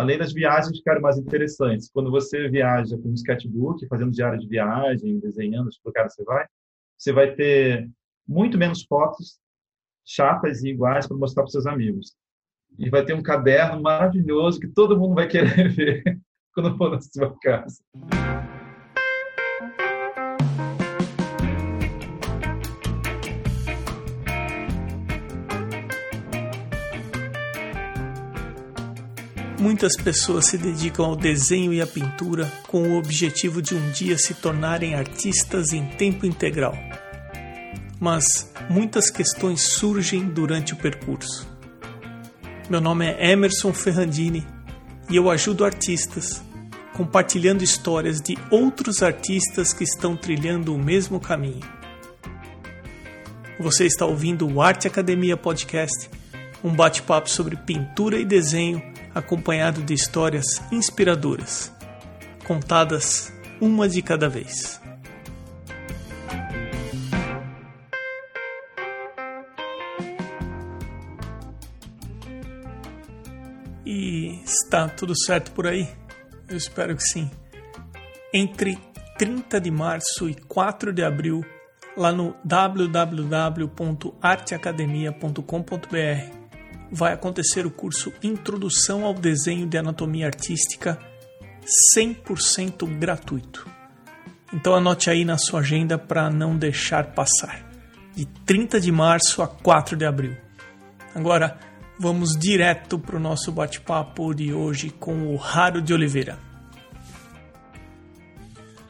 Além das viagens ficaram mais interessantes. Quando você viaja com um sketchbook, fazendo diário de viagem, desenhando, de lugar você vai ter muito menos fotos chatas e iguais para mostrar para seus amigos. E vai ter um caderno maravilhoso que todo mundo vai querer ver quando for na sua casa. Muitas pessoas se dedicam ao desenho e à pintura com o objetivo de um dia se tornarem artistas em tempo integral. Mas muitas questões surgem durante o percurso. Meu nome é Emerson Ferrandini e eu ajudo artistas, compartilhando histórias de outros artistas que estão trilhando o mesmo caminho. Você está ouvindo o Arte Academia Podcast, um bate-papo sobre pintura e desenho acompanhado de histórias inspiradoras, contadas uma de cada vez. E está tudo certo por aí? Eu espero que sim. Entre 30 de março e 4 de abril, lá no www.arteacademia.com.br, vai acontecer o curso Introdução ao Desenho de Anatomia Artística, 100% gratuito. Então anote aí na sua agenda para não deixar passar. De 30 de março a 4 de abril. Agora vamos direto para o nosso bate-papo de hoje com o Raro de Oliveira.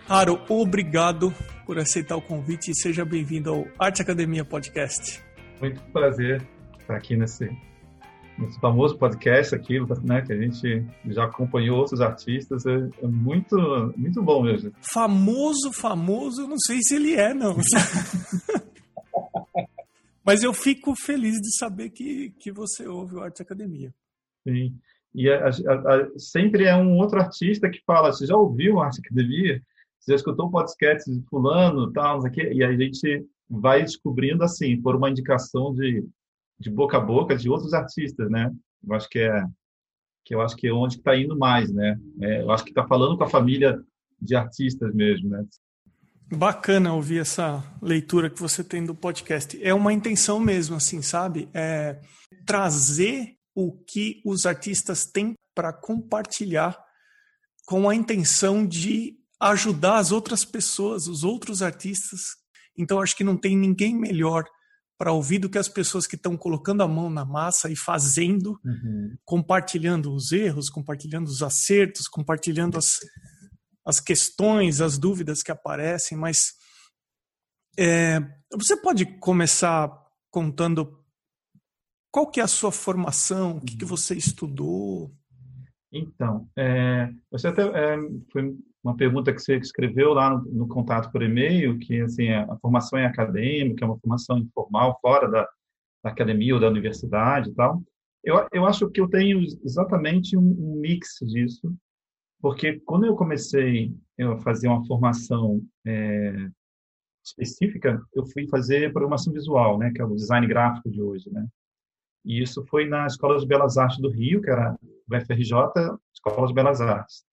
Raro, obrigado por aceitar o convite e seja bem-vindo ao Arte Academia Podcast. Muito prazer estar aqui nesse famoso podcast aqui, né, que a gente já acompanhou outros artistas, é muito, muito bom mesmo. Famoso, não sei se ele é, não. Mas eu fico feliz de saber que você ouve o Arte Academia. Sim, e sempre é um outro artista que fala, você já ouviu o Arte Academia? Você já escutou o podcast de fulano, tal, e a gente vai descobrindo assim, por uma indicação de boca a boca de outros artistas, né? Eu acho que é onde está indo mais, né? Eu acho que está falando com a família de artistas mesmo, né? Bacana ouvir essa leitura que você tem do podcast. É uma intenção mesmo, assim, sabe? É trazer o que os artistas têm para compartilhar com a intenção de ajudar as outras pessoas, os outros artistas. Então, acho que não tem ninguém melhor para ouvir do que as pessoas que estão colocando a mão na massa e fazendo, compartilhando os erros, compartilhando os acertos, compartilhando as questões, as dúvidas que aparecem, mas você pode começar contando qual que é a sua formação, o que você estudou? Então, você até foi uma pergunta que você escreveu lá no contato por e-mail, que assim, a formação é acadêmica, é uma formação informal, fora da academia ou da universidade e tal. Eu acho que eu tenho exatamente um mix disso, porque quando eu comecei a fazer uma formação específica, eu fui fazer programação visual, né, que é o design gráfico de hoje, né? E isso foi na Escola de Belas Artes do Rio, que era o UFRJ, Escola de Belas Artes.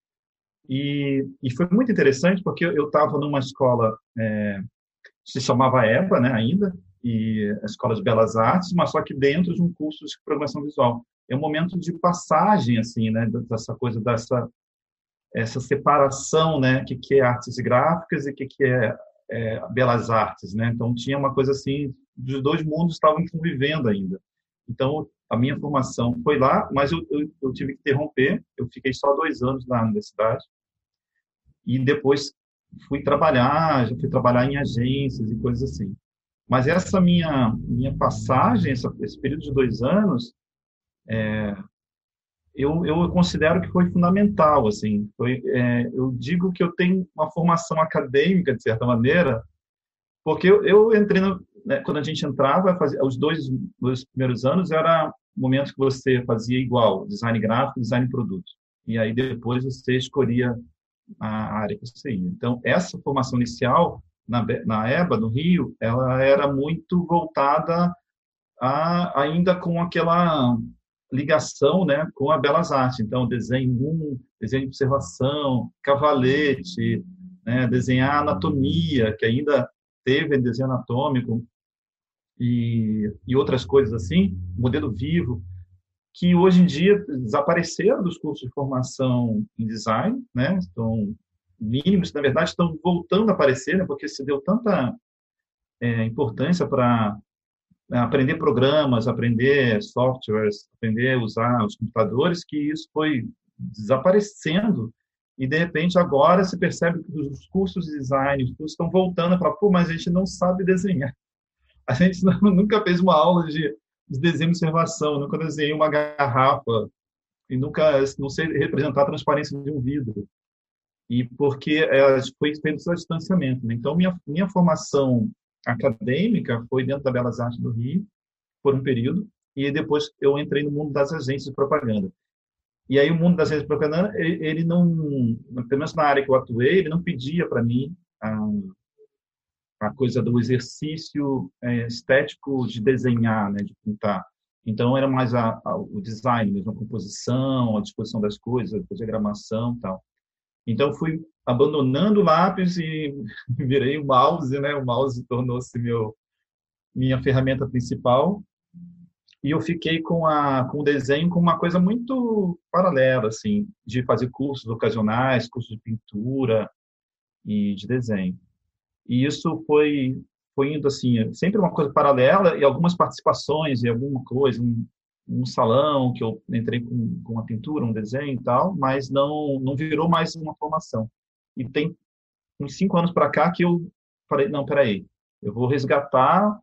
E foi muito interessante, porque eu estava numa escola, se chamava EBA, né, ainda, e a Escola de Belas Artes, mas só que dentro de um curso de programação visual. É um momento de passagem, assim, né, dessa coisa, essa separação, né, que é artes gráficas e que é belas artes, né? Então, tinha uma coisa assim, os dois mundos estavam convivendo ainda. Então, a minha formação foi lá, mas eu tive que interromper, eu fiquei só 2 anos na universidade e depois já fui trabalhar em agências e coisas assim. Mas essa minha passagem, esse período de 2 anos, eu considero que foi fundamental, assim. Eu digo que eu tenho uma formação acadêmica, de certa maneira, porque eu entrei, né, quando a gente entrava, os dois primeiros anos, era momento que você fazia igual, design gráfico, design produto. E aí depois você escolhia a área que você ia. Então, essa formação inicial, na EBA, no Rio, ela era muito voltada ainda com aquela ligação, né, com a Belas Artes. Então, desenho 1, desenho de observação, cavalete, né, desenhar anatomia, que ainda teve desenho anatômico, e outras coisas assim, modelo vivo, que hoje em dia desapareceram dos cursos de formação em design, né, estão mínimos, na verdade estão voltando a aparecer, né, porque se deu tanta importância para aprender programas, aprender softwares, aprender a usar os computadores, que isso foi desaparecendo, e de repente agora se percebe que os cursos de design, os cursos estão voltando para, mas a gente não sabe desenhar, a gente nunca fez uma aula de desenho e observação, nunca desenhei uma garrafa e nunca, não sei representar a transparência de um vidro. E porque foi feito o distanciamento, né? Então, minha formação acadêmica foi dentro da Belas Artes do Rio, por um período, e depois eu entrei no mundo das agências de propaganda. E aí o mundo das agências de propaganda, ele não, pelo menos na área que eu atuei, ele não pedia para mim a coisa do exercício estético de desenhar, né, de pintar. Então, era mais o design mesmo, a composição, a disposição das coisas, a diagramação e tal. Então, fui abandonando o lápis e virei o mouse, né? O mouse tornou-se minha ferramenta principal. E eu fiquei com o desenho com uma coisa muito paralela, assim, de fazer cursos ocasionais, cursos de pintura e de desenho. E isso foi indo assim, sempre uma coisa paralela, e algumas participações em alguma coisa, um salão que eu entrei com uma pintura, um desenho e tal, mas não virou mais uma formação. E tem uns 5 anos para cá que eu falei, não, peraí, eu vou resgatar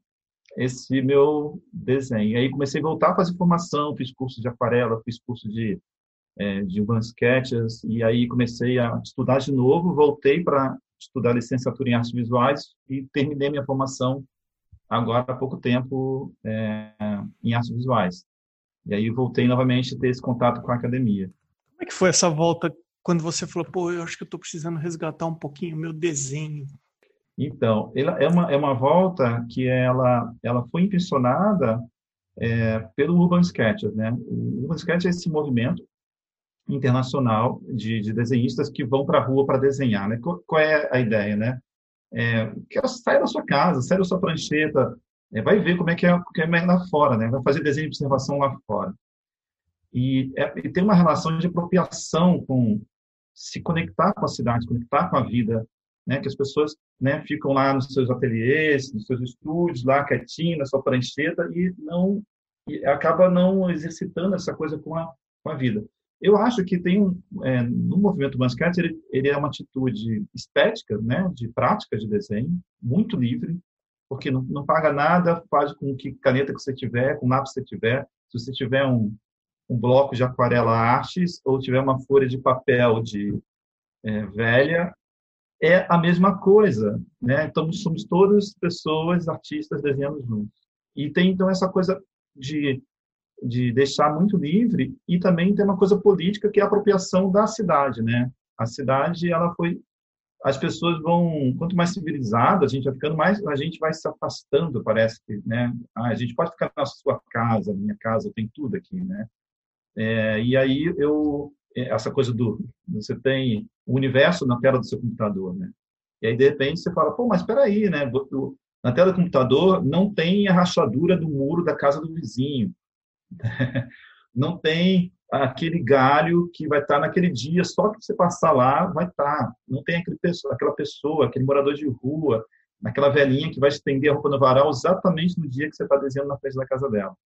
esse meu desenho. E aí comecei a voltar a fazer formação, fiz curso de aquarela, fiz curso de Urban Sketchers, e aí comecei a estudar de novo, voltei para estudar licenciatura em artes visuais e terminei minha formação agora há pouco tempo em artes visuais. E aí voltei novamente a ter esse contato com a academia. Como é que foi essa volta quando você falou, eu acho que eu estou precisando resgatar um pouquinho o meu desenho? Então, ela é uma volta que ela foi impulsionada pelo Urban Sketchers, né? O Urban Sketchers é esse movimento internacional de desenhistas que vão para a rua para desenhar, né? Qual é a ideia, né? Sai da sua casa, sai da sua prancheta, vai ver como é que é lá fora, né? Vai fazer desenho de observação lá fora. E tem uma relação de apropriação com se conectar com a cidade, conectar com a vida, né? Que as pessoas, né, ficam lá nos seus ateliês, nos seus estúdios, lá quietinho, na sua prancheta, e acaba não exercitando essa coisa com a vida. Eu acho que tem no movimento Basquete, ele é uma atitude estética, né, de prática de desenho, muito livre, porque não paga nada, faz com que caneta que você tiver, com lápis que você tiver. Se você tiver um bloco de aquarela artes ou tiver uma folha de papel velha, é a mesma coisa, né? Então, somos todas pessoas, artistas, desenhando juntos. E tem, então, essa coisa de deixar muito livre, e também tem uma coisa política que é a apropriação da cidade, né? A cidade, as pessoas vão, quanto mais civilizada, a gente vai se afastando, parece que, né? A gente pode ficar na sua casa, minha casa, tem tudo aqui, né? E aí essa coisa você tem o universo na tela do seu computador, né? E aí, de repente, você fala, mas espera aí, né? Na tela do computador não tem a rachadura do muro da casa do vizinho, não tem aquele galho que vai estar naquele dia, só que você passar lá, vai estar. Não tem aquela pessoa, aquele morador de rua, aquela velhinha que vai estender a roupa no varal exatamente no dia que você está desenhando na frente da casa dela.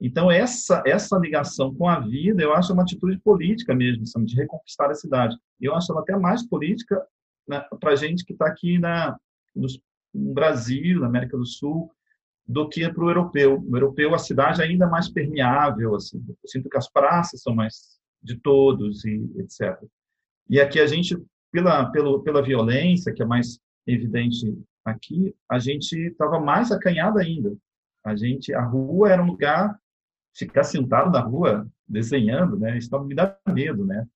Então, essa ligação com a vida, eu acho uma atitude política mesmo, de reconquistar a cidade. Eu acho ela até mais política, né, para a gente que está aqui no Brasil, na América do Sul, do que para o europeu. No europeu, a cidade é ainda mais permeável, assim. Eu sinto que as praças são mais de todos, e etc. E aqui a gente, pela violência, que é mais evidente aqui, a gente estava mais acanhado ainda. A rua era um lugar, ficar sentado na rua, desenhando, né? Isso me dá medo, né?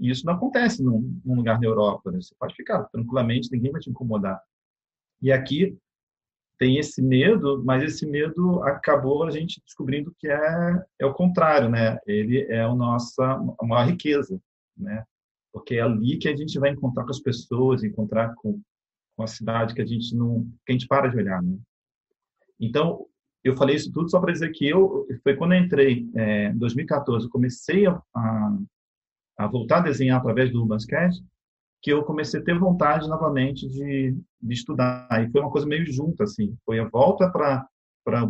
E isso não acontece num lugar na Europa, né? Você pode ficar tranquilamente, ninguém vai te incomodar. E aqui, tem esse medo, mas esse medo acabou a gente descobrindo que é o contrário, né? Ele é a maior riqueza, né? Porque é ali que a gente vai encontrar com as pessoas, encontrar com a cidade que a gente para de olhar, né? Então, eu falei isso tudo só para dizer que foi quando eu entrei em 2014, eu comecei a voltar a desenhar através do Urban Sketch, que eu comecei a ter vontade novamente de estudar. E foi uma coisa meio junta, assim. Foi a volta para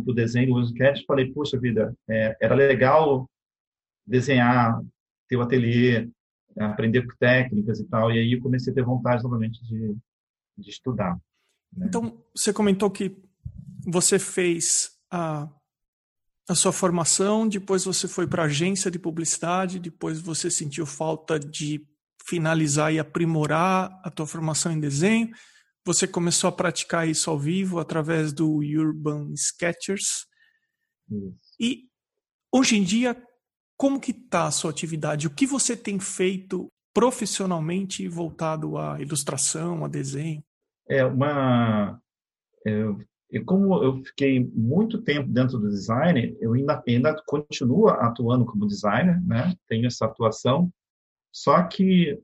o desenho do Urban Sketch, falei, poxa vida, era legal desenhar, ter o ateliê, aprender técnicas e tal, e aí eu comecei a ter vontade novamente de estudar, né? Então, você comentou que você fez a sua formação, depois você foi para a agência de publicidade, depois você sentiu falta de finalizar e aprimorar a tua formação em desenho, você começou a praticar isso ao vivo através do Urban Sketchers. Isso. E hoje em dia, como que está a sua atividade? O que você tem feito profissionalmente voltado à ilustração, a desenho? Como eu fiquei muito tempo dentro do design, eu ainda continuo atuando como designer, né? Tenho essa atuação, só que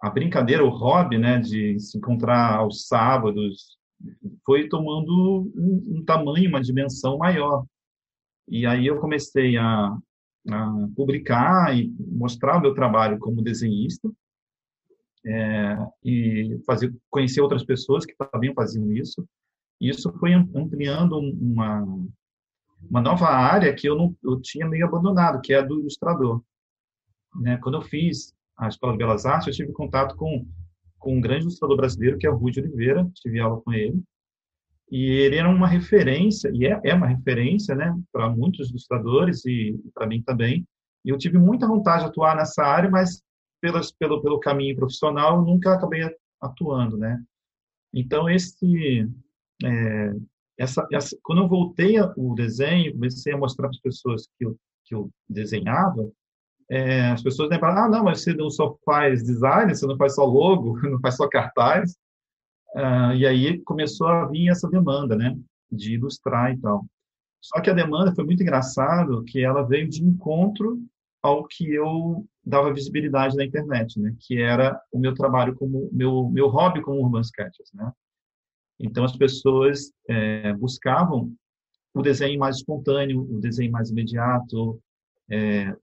a brincadeira, o hobby, né, de se encontrar aos sábados, foi tomando um tamanho, uma dimensão maior. E aí eu comecei a publicar e mostrar o meu trabalho como desenhista e conhecer outras pessoas que também faziam isso. E isso foi ampliando uma nova área que eu tinha meio abandonado, que é a do ilustrador, né? Quando eu fiz a Escola de Belas Artes, eu tive contato com um grande ilustrador brasileiro, que é o Raro de Oliveira, tive aula com ele. E ele era uma referência, e é uma referência, né, para muitos ilustradores e para mim também. E eu tive muita vontade de atuar nessa área, mas pelo caminho profissional eu nunca acabei atuando, né? Então, quando eu voltei ao desenho, comecei a mostrar para as pessoas que eu desenhava, as pessoas falaram, ah, não, mas você não só faz design, você não faz só logo, não faz só cartaz. E aí começou a vir essa demanda, né, de ilustrar e tal. Só que a demanda foi muito engraçado, que ela veio de encontro ao que eu dava visibilidade na internet, né, que era o meu trabalho como meu hobby como Urban Sketchers, né? Então as pessoas buscavam o desenho mais espontâneo, o desenho mais imediato,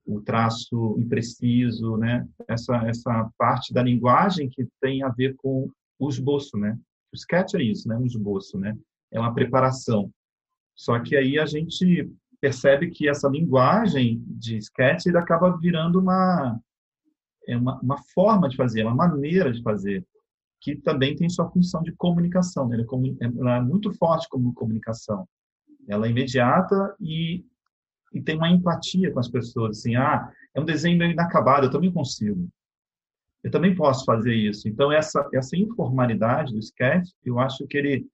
o traço impreciso, né? Essa parte da linguagem que tem a ver com o esboço, né? O sketch é isso, né? Um esboço, né? É uma preparação. Só que aí a gente percebe que essa linguagem de sketch acaba virando uma forma de fazer, uma maneira de fazer, que também tem sua função de comunicação, né? Ela é muito forte como comunicação. Ela é imediata e tem uma empatia com as pessoas. Assim, é um desenho meio inacabado, eu também consigo. Eu também posso fazer isso. Então, essa informalidade do sketch, eu acho que ele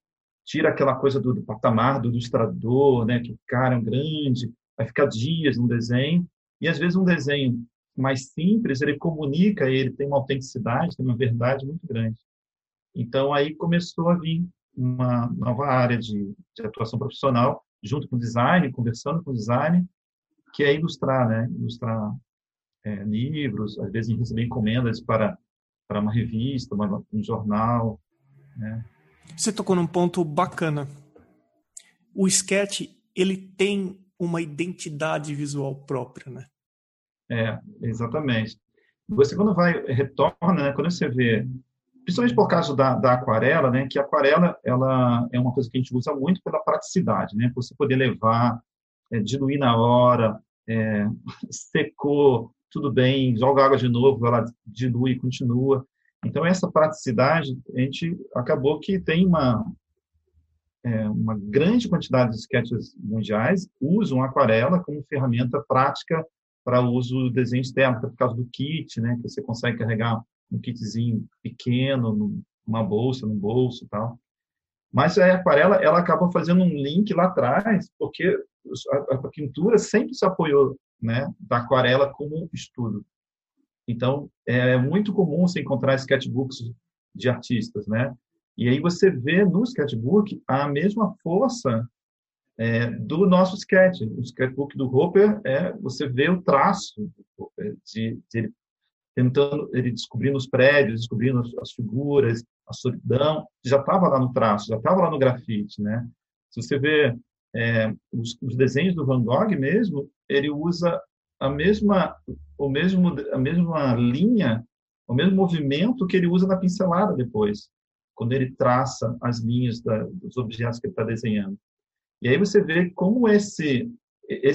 tira aquela coisa do patamar do ilustrador, né, que o cara é um grande, vai ficar dias num desenho. E, às vezes, um desenho mais simples, ele comunica, ele tem uma autenticidade, tem uma verdade muito grande. Então, aí começou a vir uma nova área de atuação profissional, junto com o design, conversando com o design, que é ilustrar, né? Ilustrar livros, às vezes receber encomendas para uma revista, um jornal, né? Você tocou num ponto bacana. O sketch, ele tem uma identidade visual própria, né? Exatamente. Você quando retorna, né, quando você vê, principalmente por causa da aquarela, né, que a aquarela ela é uma coisa que a gente usa muito pela praticidade, né? Você poder levar, diluir na hora, secou, tudo bem, joga água de novo, ela dilui e continua. Então, essa praticidade, a gente acabou que tem uma grande quantidade de sketches mundiais usam a aquarela como ferramenta prática para uso do desenho externo, por causa do kit, né, que você consegue carregar um kitzinho pequeno, numa bolsa, num bolso e tal. Mas a aquarela, ela acaba fazendo um link lá atrás, porque a pintura sempre se apoiou, né, da aquarela como estudo. Então, é muito comum você encontrar sketchbooks de artistas, né? E aí você vê no sketchbook a mesma força do nosso sketch. O sketchbook do Hopper, você vê o traço do Hopper, ele descobrindo os prédios, descobrindo as figuras, a solidão, já estava lá no traço, já estava lá no grafite, né? Se você vê os desenhos do Van Gogh mesmo, ele usa a mesma linha, o mesmo movimento que ele usa na pincelada depois, quando ele traça as linhas dos objetos que ele está desenhando. E aí você vê como esse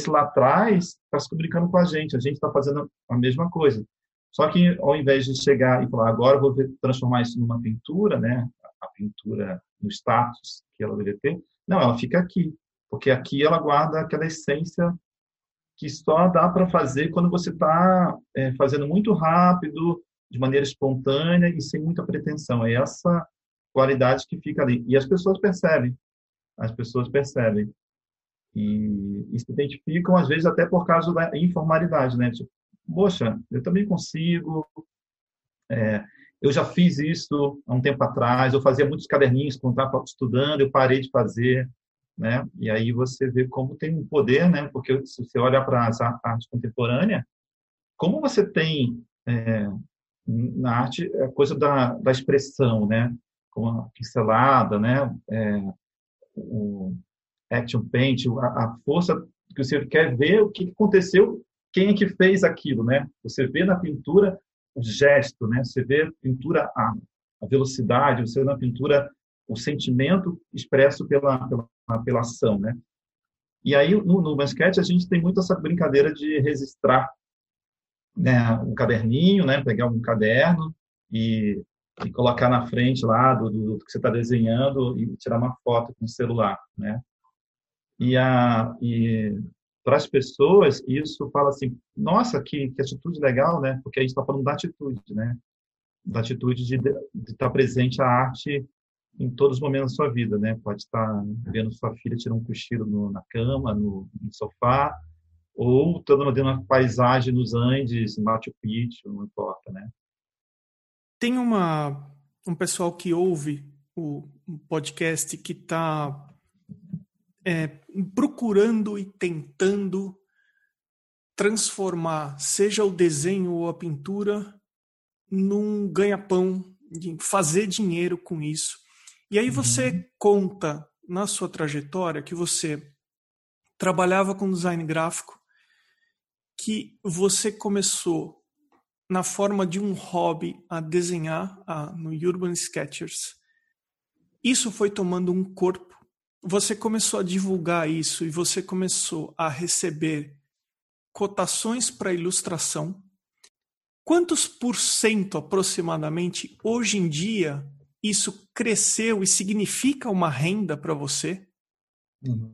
lá atrás está se comunicando com a gente está fazendo a mesma coisa. Só que, ao invés de chegar e falar, agora eu vou transformar isso numa pintura, né? A pintura no status que ela deveria ter, não, ela fica aqui, porque aqui ela guarda aquela essência que só dá para fazer quando você está fazendo muito rápido, de maneira espontânea e sem muita pretensão. É essa qualidade que fica ali. E as pessoas percebem. As pessoas percebem. E se identificam, às vezes, até por causa da informalidade, né? Tipo, poxa, eu também consigo. Eu já fiz isso há um tempo atrás. Eu fazia muitos caderninhos quando estava estudando. Eu parei de fazer. Né? E aí você vê como tem um poder, né? Porque se você olha para a arte contemporânea, como você tem na arte a coisa da expressão, né? Com a pincelada, né? O action paint, a força que você quer ver o que aconteceu, quem é que fez aquilo, né? Você vê na pintura o gesto, né? Você vê na pintura a velocidade, você vê na pintura o sentimento expresso pela ação, né? E aí, no basquete, a gente tem muito essa brincadeira de registrar, né, um caderninho, né, pegar um caderno e colocar na frente lá do que você está desenhando e tirar uma foto com o celular, né? E para as pessoas, isso fala assim, nossa, que atitude legal, né? Porque a gente está falando da atitude, né? Da atitude de estar presente a arte em todos os momentos da sua vida, né? Pode estar vendo sua filha tirar um cochilo na cama, no sofá, ou estando vendo uma paisagem nos Andes, Machu Picchu, não importa, né? Tem um pessoal que ouve o podcast que está procurando e tentando transformar, seja o desenho ou a pintura, num ganha-pão, de fazer dinheiro com isso. E aí você conta na sua trajetória que você trabalhava com design gráfico, que você começou na forma de um hobby a desenhar no Urban Sketchers. Isso foi tomando um corpo. Você começou a divulgar isso e você começou a receber cotações para ilustração. Quantos por cento aproximadamente hoje em dia isso cresceu e significa uma renda para você?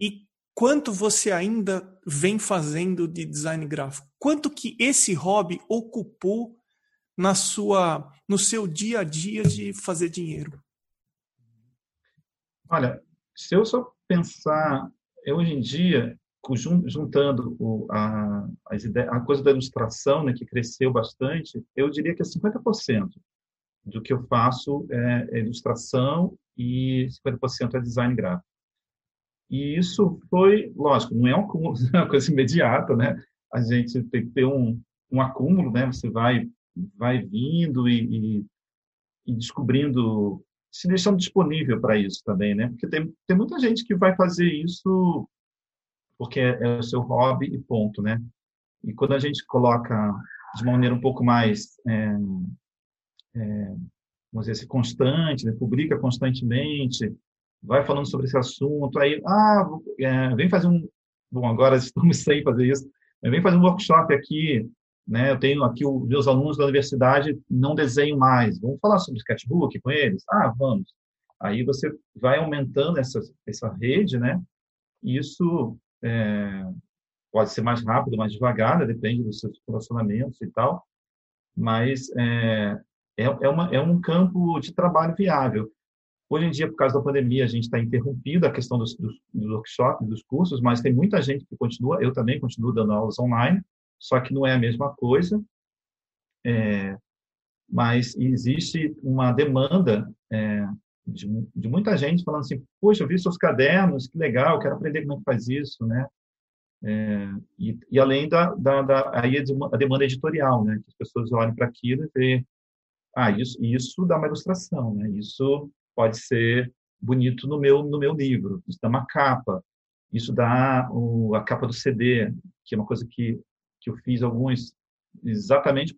E quanto você ainda vem fazendo de design gráfico? Quanto que esse hobby ocupou no seu dia a dia de fazer dinheiro? Olha, se eu só pensar, hoje em dia, juntando a coisa da ilustração, né, que cresceu bastante, eu diria que é 50%. Do que eu faço é ilustração e 50% é design gráfico. E isso foi, lógico, não é um acúmulo, é uma coisa imediata, né? A gente tem que ter um acúmulo, né? Você vai vindo e descobrindo, se deixando disponível para isso também, né? Porque tem muita gente que vai fazer isso porque é o seu hobby e ponto, né? E quando a gente coloca de uma maneira um pouco mais... vamos dizer assim, constante, né? Publica constantemente, vai falando sobre esse assunto, aí, vem fazer um... Bom, agora estamos sem fazer isso, mas vem fazer um workshop aqui, né? Eu tenho aqui os meus alunos da universidade, não desenho mais, vamos falar sobre sketchbook com eles? Vamos. Aí você vai aumentando essa rede, né? E isso pode ser mais rápido, mais devagar, né? Depende dos seus relacionamentos e tal, mas... É um campo de trabalho viável. Hoje em dia, por causa da pandemia, a gente está interrompido a questão dos workshops, dos cursos, mas tem muita gente que continua, eu também continuo dando aulas online, só que não é a mesma coisa, mas existe uma demanda de muita gente falando assim, poxa, eu vi seus cadernos, que legal, quero aprender como é que faz isso, né? E além da demanda editorial, né? Que as pessoas olhem para aquilo e veem, isso dá uma ilustração, né? Isso pode ser bonito no meu livro, isso dá uma capa, isso dá a capa do CD, que é uma coisa que eu fiz alguns exatamente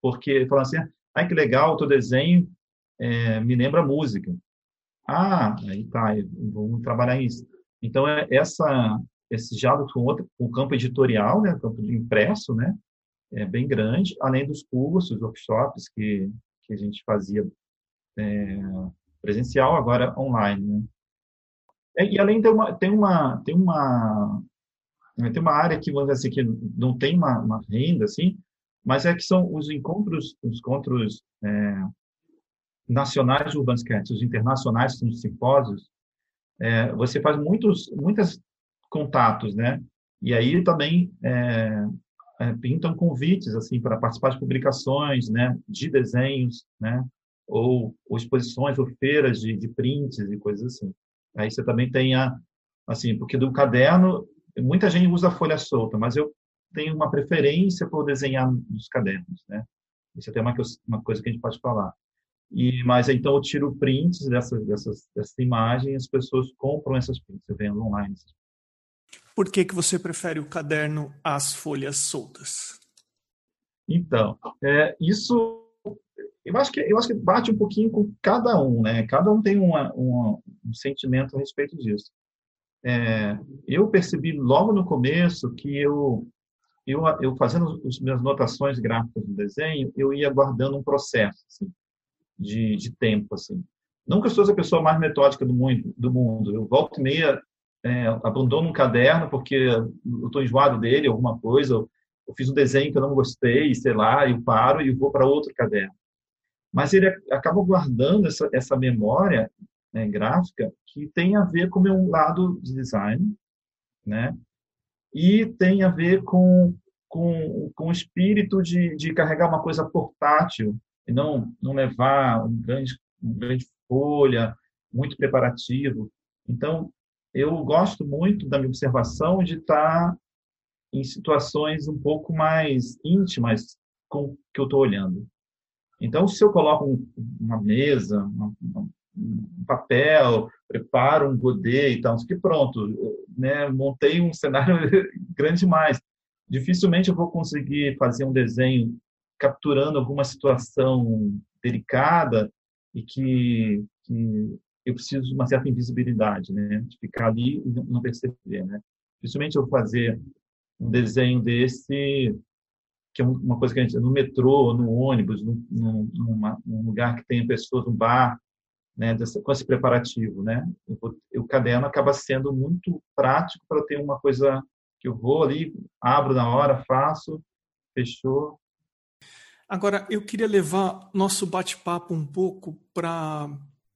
porque falam assim, que legal, o teu desenho me lembra música. Aí tá, vamos trabalhar isso. Então, esse diálogo com o campo editorial, né, o campo de impresso, né, é bem grande, além dos cursos, workshops que a gente fazia presencial, agora online, né. E além tem uma área que, vamos dizer assim, que não tem uma renda, assim, mas é que são os encontros nacionais de Urban Sketchers, os internacionais, são os simpósios. Você faz muitos contatos, né? E aí também pintam convites assim para participar de publicações, né? De desenhos, né? Ou exposições, ou feiras de prints e coisas assim. Aí você também tem assim, porque do caderno muita gente usa folha solta, mas eu tenho uma preferência por desenhar nos cadernos, né? Isso é até uma coisa que a gente pode falar. Mas então eu tiro prints dessa imagem e as pessoas compram essas prints, eu vendo online. Por que você prefere o caderno às folhas soltas? Então, isso eu acho que bate um pouquinho com cada um, né? Cada um tem um sentimento a respeito disso. Eu percebi logo no começo que eu fazendo as minhas notações gráficas no desenho, eu ia guardando um processo, assim, de tempo, assim. Não que eu sou a pessoa mais metódica do mundo. Eu volto e meia, abandono um caderno porque eu estou enjoado dele, alguma coisa, eu fiz um desenho que eu não gostei, sei lá, eu paro e vou para outro caderno. Mas ele acaba guardando essa memória, né, gráfica, que tem a ver com o meu lado de design, né? E tem a ver com o espírito de carregar uma coisa portátil, e não levar uma grande folha, muito preparativo. Então, eu gosto muito da minha observação de estar em situações um pouco mais íntimas com o que eu estou olhando. Então, se eu coloco uma mesa, um papel, preparo um godê e tal, que pronto, né, montei um cenário grande demais. Dificilmente eu vou conseguir fazer um desenho capturando alguma situação delicada e que eu preciso de uma certa invisibilidade, né, de ficar ali e não perceber, né. Dificilmente eu vou fazer um desenho desse, que é uma coisa que a gente, no metrô, no ônibus, num lugar que tem pessoas, num bar, né, com esse preparativo, né? O caderno acaba sendo muito prático para ter uma coisa que eu vou ali, abro na hora, faço, fechou. Agora, eu queria levar nosso bate-papo um pouco para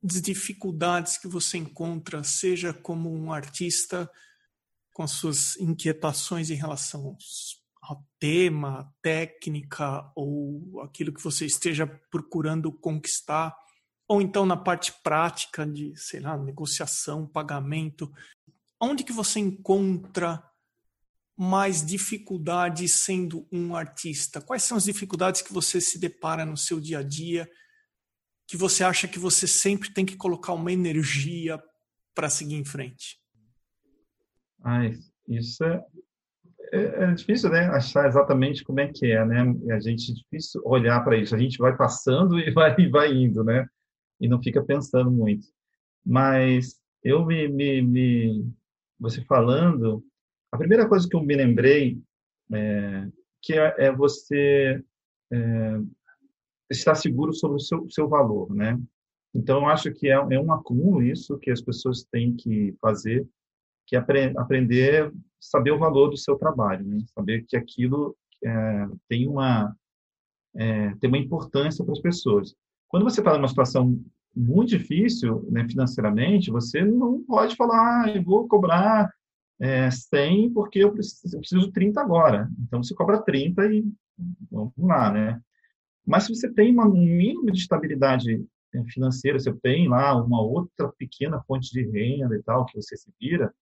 as dificuldades que você encontra, seja como um artista com as suas inquietações em relação ao tema, à técnica ou aquilo que você esteja procurando conquistar, ou então na parte prática de, sei lá, negociação, pagamento. Onde que você encontra mais dificuldades sendo um artista? Quais são as dificuldades que você se depara no seu dia a dia, que você acha que você sempre tem que colocar uma energia para seguir em frente? Isso é difícil, né? Achar exatamente como é que é, né? A gente é difícil olhar para isso. A gente vai passando e vai indo, né? E não fica pensando muito. Mas eu você falando, a primeira coisa que eu me lembrei você estar seguro sobre o seu valor, né? Então, eu acho que é um acúmulo isso que as pessoas têm que fazer, que é aprender, saber o valor do seu trabalho, né? Saber que aquilo tem uma importância para as pessoas. Quando você está numa situação muito difícil, né, financeiramente, você não pode falar, eu vou cobrar 100 porque eu preciso 30 agora. Então, você cobra 30 e vamos lá, né? Mas se você tem um mínimo de estabilidade financeira, você tem lá uma outra pequena fonte de renda e tal, que você se vira,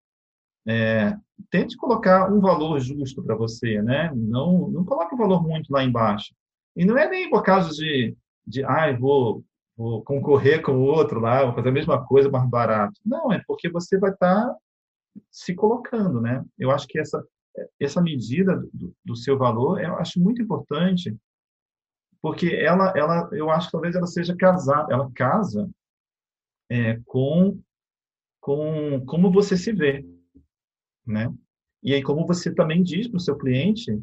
tente colocar um valor justo para você, né? Não coloque o valor muito lá embaixo. E não é nem por causa de vou concorrer com o outro lá, vou fazer a mesma coisa mais barato. Não, é porque você vai estar se colocando, né? Eu acho que essa medida do seu valor, eu acho muito importante, porque eu acho que talvez ela seja casada, ela casa com como você se vê, né? E aí como você também diz para o seu cliente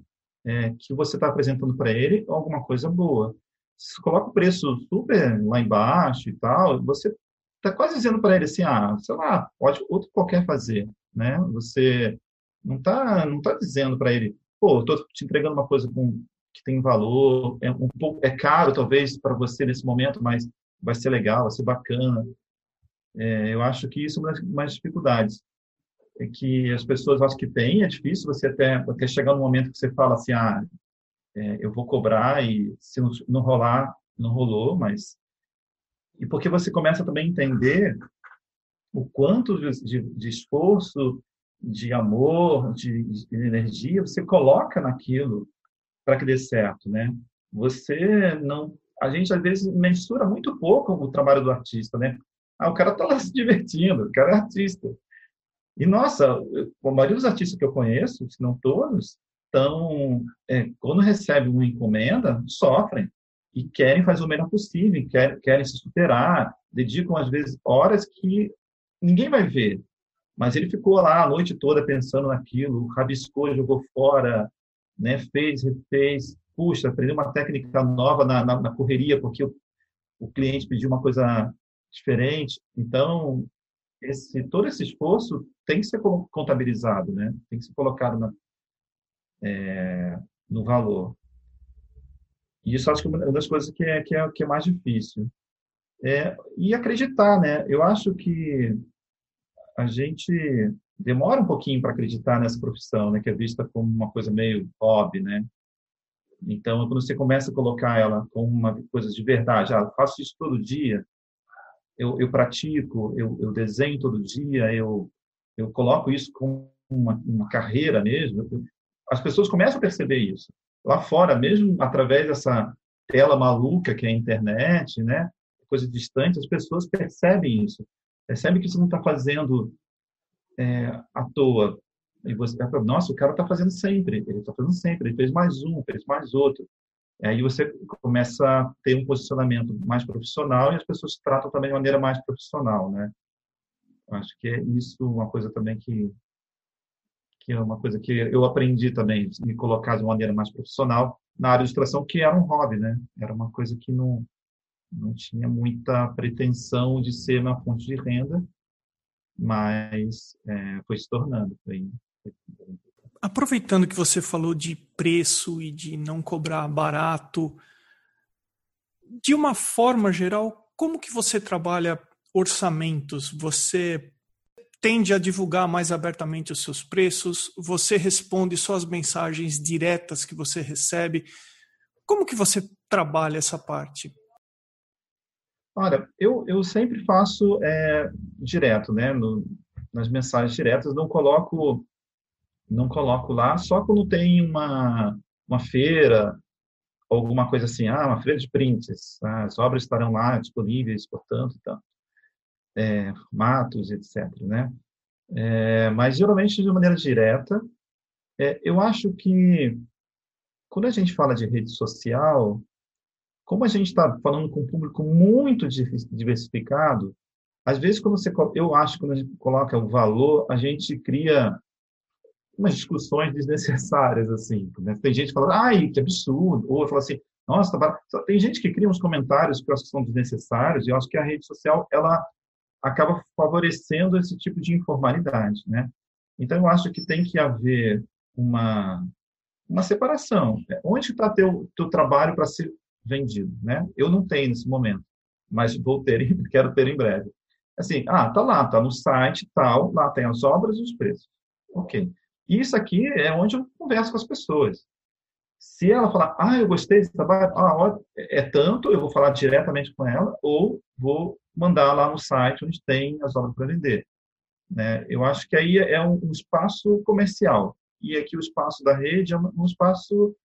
que você está apresentando para ele alguma coisa boa. Você coloca o preço super lá embaixo e tal, você está quase dizendo para ele assim, sei lá, pode outro qualquer fazer, né? Você não tá dizendo para ele, pô, estou te entregando uma coisa que tem valor, é caro talvez para você nesse momento, mas vai ser legal, vai ser bacana. Eu acho que isso é uma das dificuldades que as pessoas acham que tem. É difícil você até chegar no momento que você fala assim, eu vou cobrar e se não rolar, não rolou, mas... E porque você começa também a entender o quanto de esforço, de amor, de energia você coloca naquilo para que dê certo, né? A gente às vezes mensura muito pouco o trabalho do artista, né? O cara tá lá se divertindo, o cara é artista. E, nossa, a maioria dos artistas que eu conheço, se não todos, quando recebem uma encomenda, sofrem e querem fazer o melhor possível, querem se superar, dedicam, às vezes, horas que ninguém vai ver. Mas ele ficou lá a noite toda pensando naquilo, rabiscou, jogou fora, né? Fez, refez, puxa, aprendeu uma técnica nova na correria, porque o cliente pediu uma coisa diferente. Então... todo esse esforço tem que ser contabilizado, né? Tem que ser colocado no valor. E isso acho que é uma das coisas que é mais difícil. E acreditar, né? Eu acho que a gente demora um pouquinho para acreditar nessa profissão, né? Que é vista como uma coisa meio hobby, né? Então, quando você começa a colocar ela como uma coisa de verdade, eu faço isso todo dia, eu pratico, eu desenho todo dia, eu coloco isso como uma carreira mesmo. As pessoas começam a perceber isso. Lá fora, mesmo através dessa tela maluca que é a internet, né? Coisa distante, as pessoas percebem isso. Percebem que você não está fazendo à toa. E você fala, nossa, o cara está fazendo sempre. Ele está fazendo sempre. Ele fez mais um, fez mais outro. Aí você começa a ter um posicionamento mais profissional e as pessoas se tratam também de maneira mais profissional, né? Acho que é isso uma coisa também que é uma coisa que eu aprendi também, me colocar de maneira mais profissional na área de ilustração, que era um hobby, né? Era uma coisa que não tinha muita pretensão de ser uma fonte de renda, mas foi se tornando. Aproveitando que você falou de preço e de não cobrar barato, de uma forma geral, como que você trabalha orçamentos? Você tende a divulgar mais abertamente os seus preços? Você responde só as mensagens diretas que você recebe? Como que você trabalha essa parte? Olha, eu sempre faço direto, né? Nas mensagens diretas, não coloco lá, só quando tem uma feira, alguma coisa assim, uma feira de prints, as obras estarão lá disponíveis, portanto, então, formatos, etc., né? Mas, geralmente, de maneira direta, eu acho que, quando a gente fala de rede social, como a gente está falando com um público muito diversificado, às vezes, eu acho que quando a gente coloca o valor, a gente cria umas discussões desnecessárias, assim, né? Tem gente falando, que absurdo, ou fala assim, nossa, tem gente que cria uns comentários que eu acho que são desnecessários, e eu acho que a rede social, ela acaba favorecendo esse tipo de informalidade, né? Então, eu acho que tem que haver uma separação, né? Onde está teu trabalho para ser vendido, né? Eu não tenho nesse momento, mas quero ter em breve. Assim, tá lá, tá no site, tal, lá tem as obras e os preços. Ok. Isso aqui é onde eu converso com as pessoas. Se ela falar, eu gostei desse trabalho, é tanto, eu vou falar diretamente com ela ou vou mandar lá no site onde tem as obras para vender. Né? Eu acho que aí é um espaço comercial. E aqui o espaço da rede é um espaço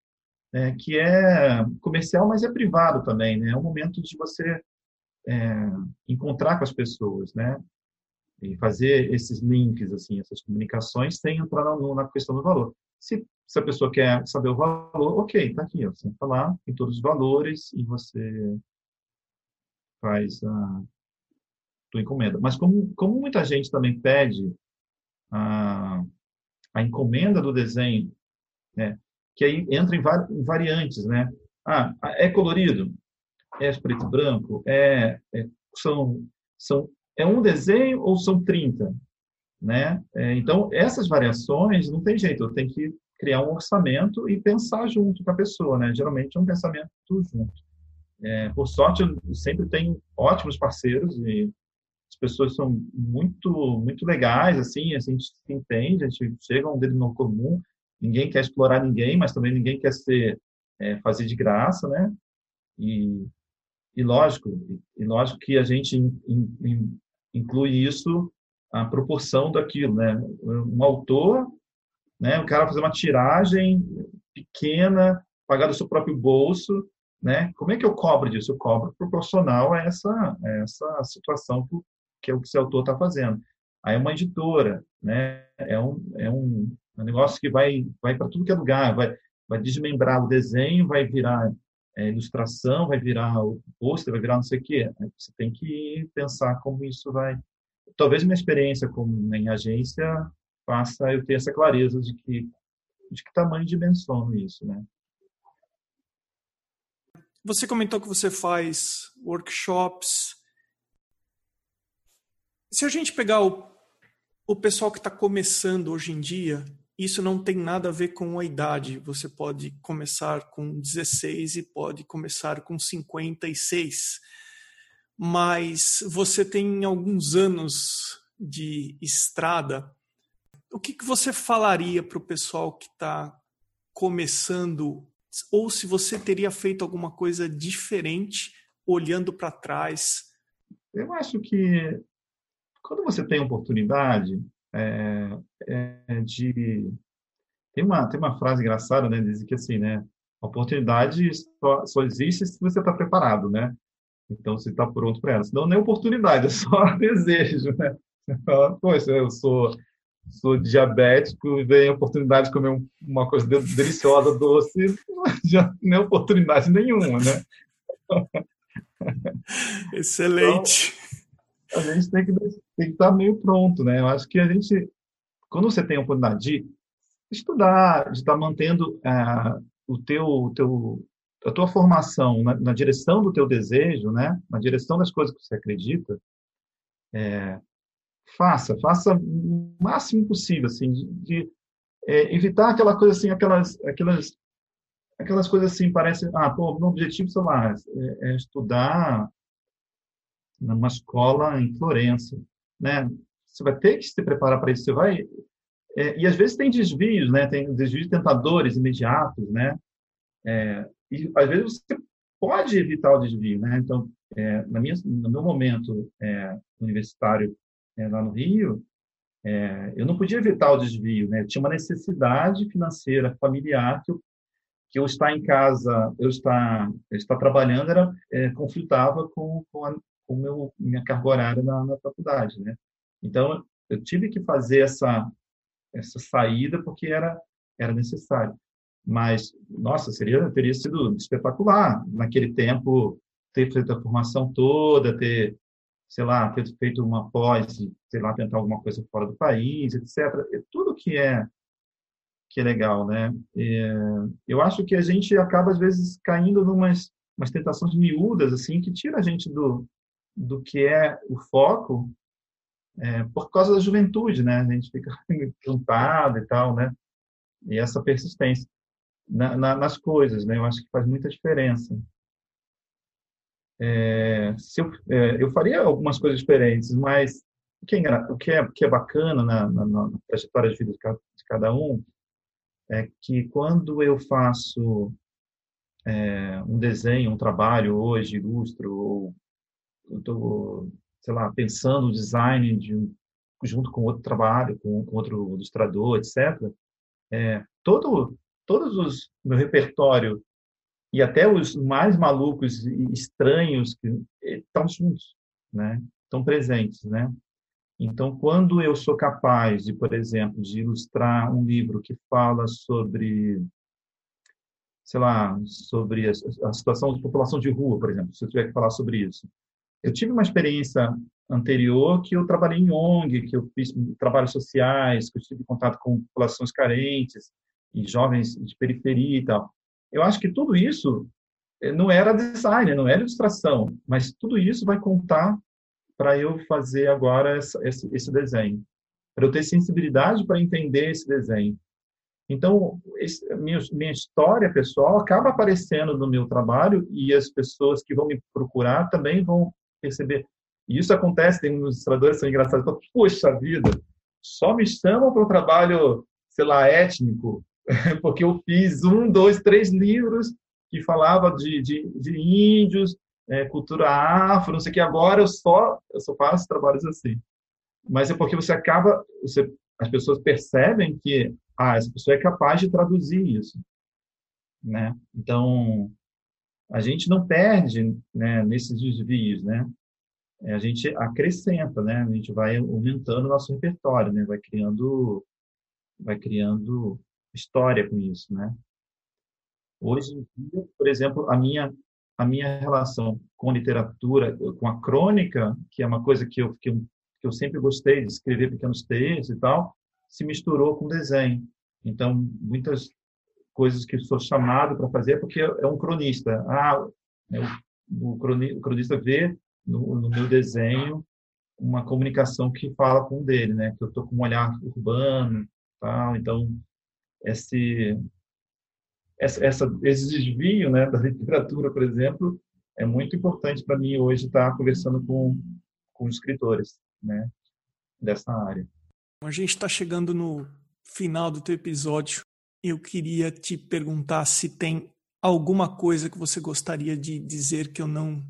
que é comercial, mas é privado também. Né? É um momento de você encontrar com as pessoas, né? E fazer esses links, assim, essas comunicações, sem entrar na questão do valor. Se a pessoa quer saber o valor, ok, tá aqui, você entra lá, tem todos os valores e você faz a tua encomenda. Mas como muita gente também pede a encomenda do desenho, né, que aí entra em variantes, né? É colorido, é preto e branco, é um desenho ou são 30? Né? Então, essas variações, não tem jeito, eu tenho que criar um orçamento e pensar junto com a pessoa, né? Geralmente é um pensamento junto. Por sorte, eu sempre tenho ótimos parceiros e as pessoas são muito, muito legais, assim, a gente se entende, a gente chega a um denominador comum, ninguém quer explorar ninguém, mas também ninguém quer fazer de graça, né? E lógico que a gente inclui isso a proporção daquilo, né? Um autor, né? O cara fazer uma tiragem pequena, pagar do seu próprio bolso, né? Como é que eu cobro disso? Eu cobro proporcional a essa situação que é o que esse autor está fazendo. Aí é uma editora, né? É um negócio que vai para tudo que é lugar, vai desmembrar o desenho, vai virar ilustração, vai virar o pôster, vai virar não sei o quê. Você tem que pensar como isso vai... Talvez minha experiência em agência faça eu ter essa clareza de que tamanho e dimensão isso, né? Você comentou que você faz workshops. Se a gente pegar o pessoal que está começando hoje em dia, isso não tem nada a ver com a idade. Você pode começar com 16 e pode começar com 56. Mas você tem alguns anos de estrada. O que você falaria para o pessoal que está começando? Ou se você teria feito alguma coisa diferente olhando para trás? Eu acho que quando você tem oportunidade de... Tem uma frase engraçada, né? Diz que assim, né? A oportunidade só existe se você está preparado, né? Então, você está pronto para ela. Senão, não é oportunidade, é só desejo, né? Você fala, poxa, eu sou diabético e vem a oportunidade de comer uma coisa deliciosa, doce, já não é oportunidade nenhuma, né? Excelente. Então, a gente tem que estar meio pronto, né? Eu acho que a gente, quando você tem a oportunidade de estudar, de estar mantendo a tua formação na direção do teu desejo, né? Na direção das coisas que você acredita, faça o máximo possível, assim, de evitar aquela coisa assim, aquelas coisas assim, parece, meu objetivo, sei lá, é estudar numa escola em Florença, né? Você vai ter que se preparar para isso, você vai... e às vezes tem desvios, né? Tem desvios tentadores imediatos, né? E, às vezes, você pode evitar o desvio, né? Então, no meu momento universitário lá no Rio, eu não podia evitar o desvio, né? Eu tinha uma necessidade financeira, familiar, que eu estar em casa, eu estar trabalhando, conflitava com minha carga horária na faculdade, né? Então, eu tive que fazer essa saída porque era necessário. Mas, nossa, teria sido espetacular naquele tempo ter feito a formação toda, ter feito uma pós, sei lá, tentar alguma coisa fora do país, etc. Tudo que é legal, né? Eu acho que a gente acaba, às vezes, caindo numas tentações miúdas, assim, que tira a gente do que é o foco por causa da juventude, né? A gente fica encantado e tal, né? E essa persistência nas coisas, né? Eu acho que faz muita diferença. Eu faria algumas coisas diferentes, mas o que é bacana na trajetória de vida de cada um é que quando eu faço um desenho, um trabalho hoje, ilustro, ou eu estou, sei lá, pensando o design junto com outro trabalho, com outro ilustrador, etc., todos os meu repertório e até os mais malucos e estranhos estão juntos, né? Estão presentes, né? Então, quando eu sou capaz de, por exemplo, de ilustrar um livro que fala sobre, sei lá, sobre a situação da população de rua, por exemplo, se eu tiver que falar sobre isso. Eu tive uma experiência anterior que eu trabalhei em ONG, que eu fiz trabalhos sociais, que eu tive contato com populações carentes e jovens de periferia e tal. Eu acho que tudo isso não era design, não era ilustração, mas tudo isso vai contar para eu fazer agora esse desenho, para eu ter sensibilidade para entender esse desenho. Então, minha história pessoal acaba aparecendo no meu trabalho e as pessoas que vão me procurar também vão perceber. E isso acontece, tem ilustradores que são engraçados, falam, poxa vida, só me chamam para o trabalho, sei lá, étnico, porque eu fiz 1, 2, 3 livros que falavam de índios, cultura afro, não sei o que, agora eu só faço trabalhos assim. Mas é porque as pessoas percebem que essa pessoa é capaz de traduzir isso, né? Então, a gente não perde, né, nesses desvios, né? A gente acrescenta, né? A gente vai aumentando o nosso repertório, né? Vai criando história com isso, né? Hoje em dia, por exemplo, a minha relação com literatura, com a crônica, que é uma coisa que eu sempre gostei de escrever pequenos textos e tal, se misturou com desenho. Então, muitas coisas que eu sou chamado para fazer, porque é um cronista. O cronista vê no meu desenho uma comunicação que fala com o dele, né? Que eu estou com um olhar urbano, tal. Então, esse desvio, né, da literatura, por exemplo, é muito importante para mim hoje estar conversando com escritores, né, dessa área. A gente está chegando no final do teu episódio. Eu queria te perguntar se tem alguma coisa que você gostaria de dizer que eu não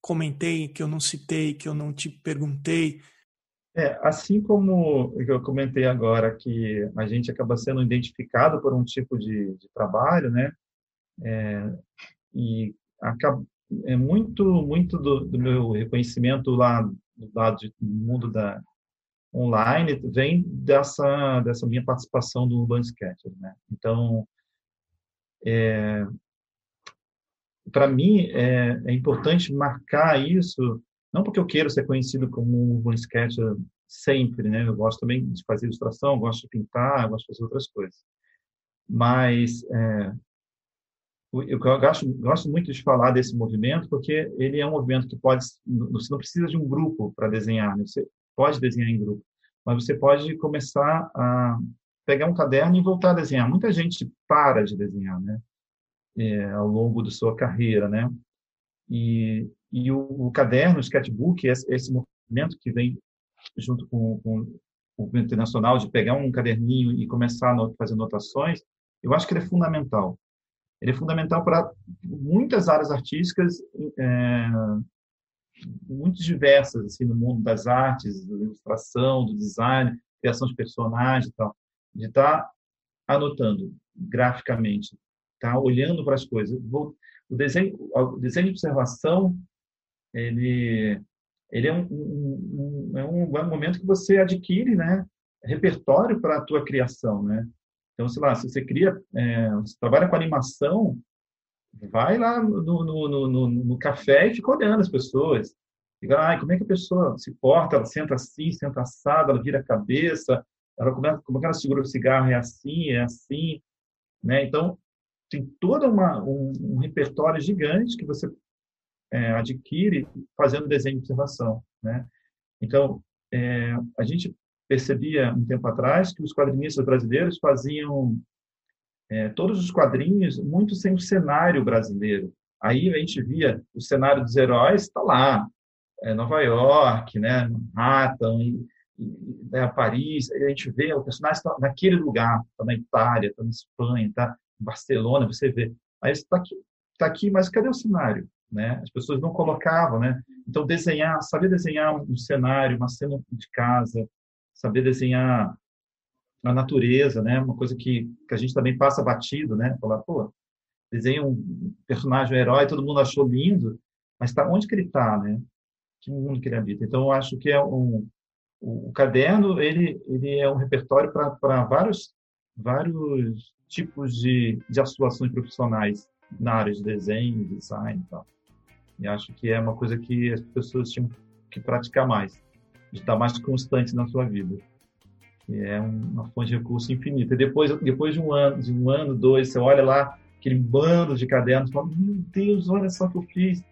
comentei, que eu não citei, que eu não te perguntei. Assim como eu comentei agora, que a gente acaba sendo identificado por um tipo de trabalho, né? Muito do meu reconhecimento lá do lado do mundo da online vem dessa minha participação do Urban Sketchers, né? Então, para mim, é importante marcar isso, não porque eu quero ser conhecido como um Urban Sketcher sempre, né? Eu gosto também de fazer ilustração, gosto de pintar, gosto de fazer outras coisas. Mas eu gosto muito de falar desse movimento, porque ele é um movimento que você não precisa de um grupo para desenhar, né? Você pode desenhar em grupo, mas você pode começar a pegar um caderno e voltar a desenhar. Muita gente para de desenhar, né? Ao longo da sua carreira, né? E o caderno, o sketchbook, esse movimento que vem junto com o movimento internacional de pegar um caderninho e começar a fazer anotações, eu acho que ele é fundamental. Ele é fundamental para muitas áreas artísticas, muito diversas, assim, no mundo das artes, da ilustração, do design, criação de personagens e tal, de estar anotando graficamente, tá? Olhando para as coisas. O desenho de observação, ele é um momento que você adquire, né, repertório para a tua criação, né? Então, sei lá, se você cria, você trabalha com animação, vai lá no café e fica olhando as pessoas. Fica lá, como é que a pessoa se porta? Ela senta assim, senta assada, ela vira a cabeça, como é que ela segura o cigarro? É assim, né? Então, tem todo um repertório gigante que você adquire fazendo desenho de observação, né? Então, a gente percebia um tempo atrás que os quadrinistas brasileiros faziam todos os quadrinhos muito sem o cenário brasileiro. Aí a gente via o cenário dos heróis, está lá, Nova York, né, Manhattan, a Paris, a gente vê o personagem está naquele lugar, está na Itália, está na Espanha, está em Barcelona, você vê. Aí você está aqui, mas cadê o cenário? Né? As pessoas não colocavam, né? Então, desenhar, saber desenhar um cenário, uma cena de casa, saber desenhar a natureza, né? Uma coisa que a gente também passa batido, né? Falar, pô, desenha um personagem, um herói, todo mundo achou lindo, mas tá, onde que ele está, né? Que mundo que ele habita? Então, eu acho que o caderno ele é um repertório para vários tipos de atuações profissionais na área de desenho, design e tal. E acho que é uma coisa que as pessoas tinham que praticar mais, de estar mais constante na sua vida. E é uma fonte de recurso infinita. E depois de um ano, dois, você olha lá, aquele bando de cadernos, fala, meu Deus, olha só o que eu fiz,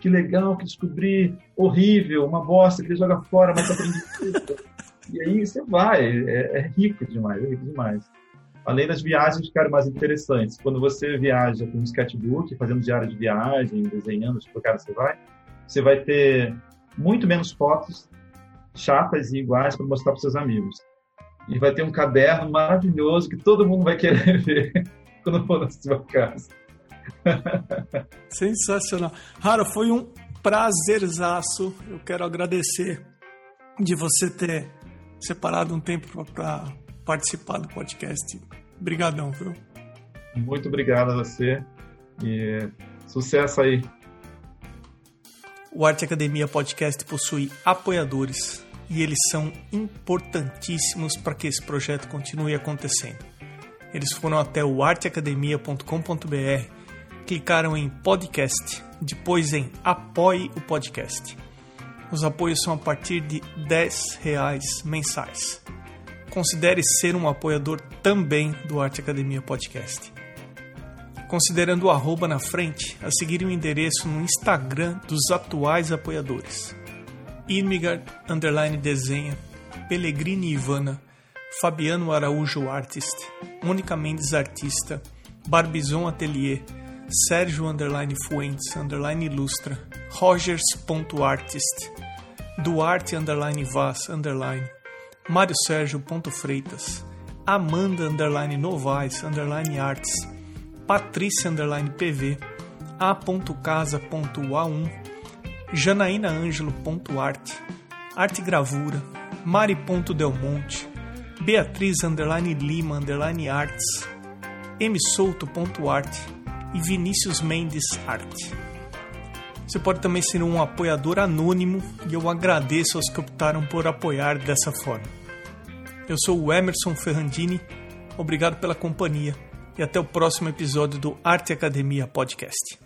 que legal, que descobri, horrível, uma bosta, que ele joga fora, mas aprendi. E aí você vai, é rico demais. Além das viagens ficaram mais interessantes. Quando você viaja com um sketchbook, fazendo diário de viagem, desenhando, tipo, cara, você vai ter muito menos fotos chatas e iguais para mostrar para seus amigos. E vai ter um caderno maravilhoso que todo mundo vai querer ver quando for na sua casa. Sensacional. Raro, foi um prazerzaço. Eu quero agradecer de você ter separado um tempo para participar do podcast. Obrigadão, viu? Muito obrigado a você e sucesso aí. O Arte Academia Podcast possui apoiadores e eles são importantíssimos para que esse projeto continue acontecendo. Eles foram até o arteacademia.com.br, clicaram em podcast, depois em apoie o podcast. Os apoios são a partir de R$10 mensais. Considere ser um apoiador também do Arte Academia Podcast. Considerando o arroba na frente, a seguir o endereço no Instagram dos atuais apoiadores. Irmgard, _desenha, Pelegrini Ivana, Fabiano Araújo Artist, Monica Mendes Artista, Barbizon Atelier, Sergio Fuentes, Ilustra, Rogers.Artist, Duarte Vaz, Mario Sergio Freitas, Amanda Novaes, Artes, Patrícia PV, A.Casa.A1, Janaína Ângelo.Arte, Arte Gravura, Mari Del Monte, Beatriz Lima Artes, Msouto.Arte e Vinícius Mendes Arte. Você pode também ser um apoiador anônimo e eu agradeço aos que optaram por apoiar dessa forma. Eu sou o Emerson Ferrandini, obrigado pela companhia e até o próximo episódio do Arte Academia Podcast.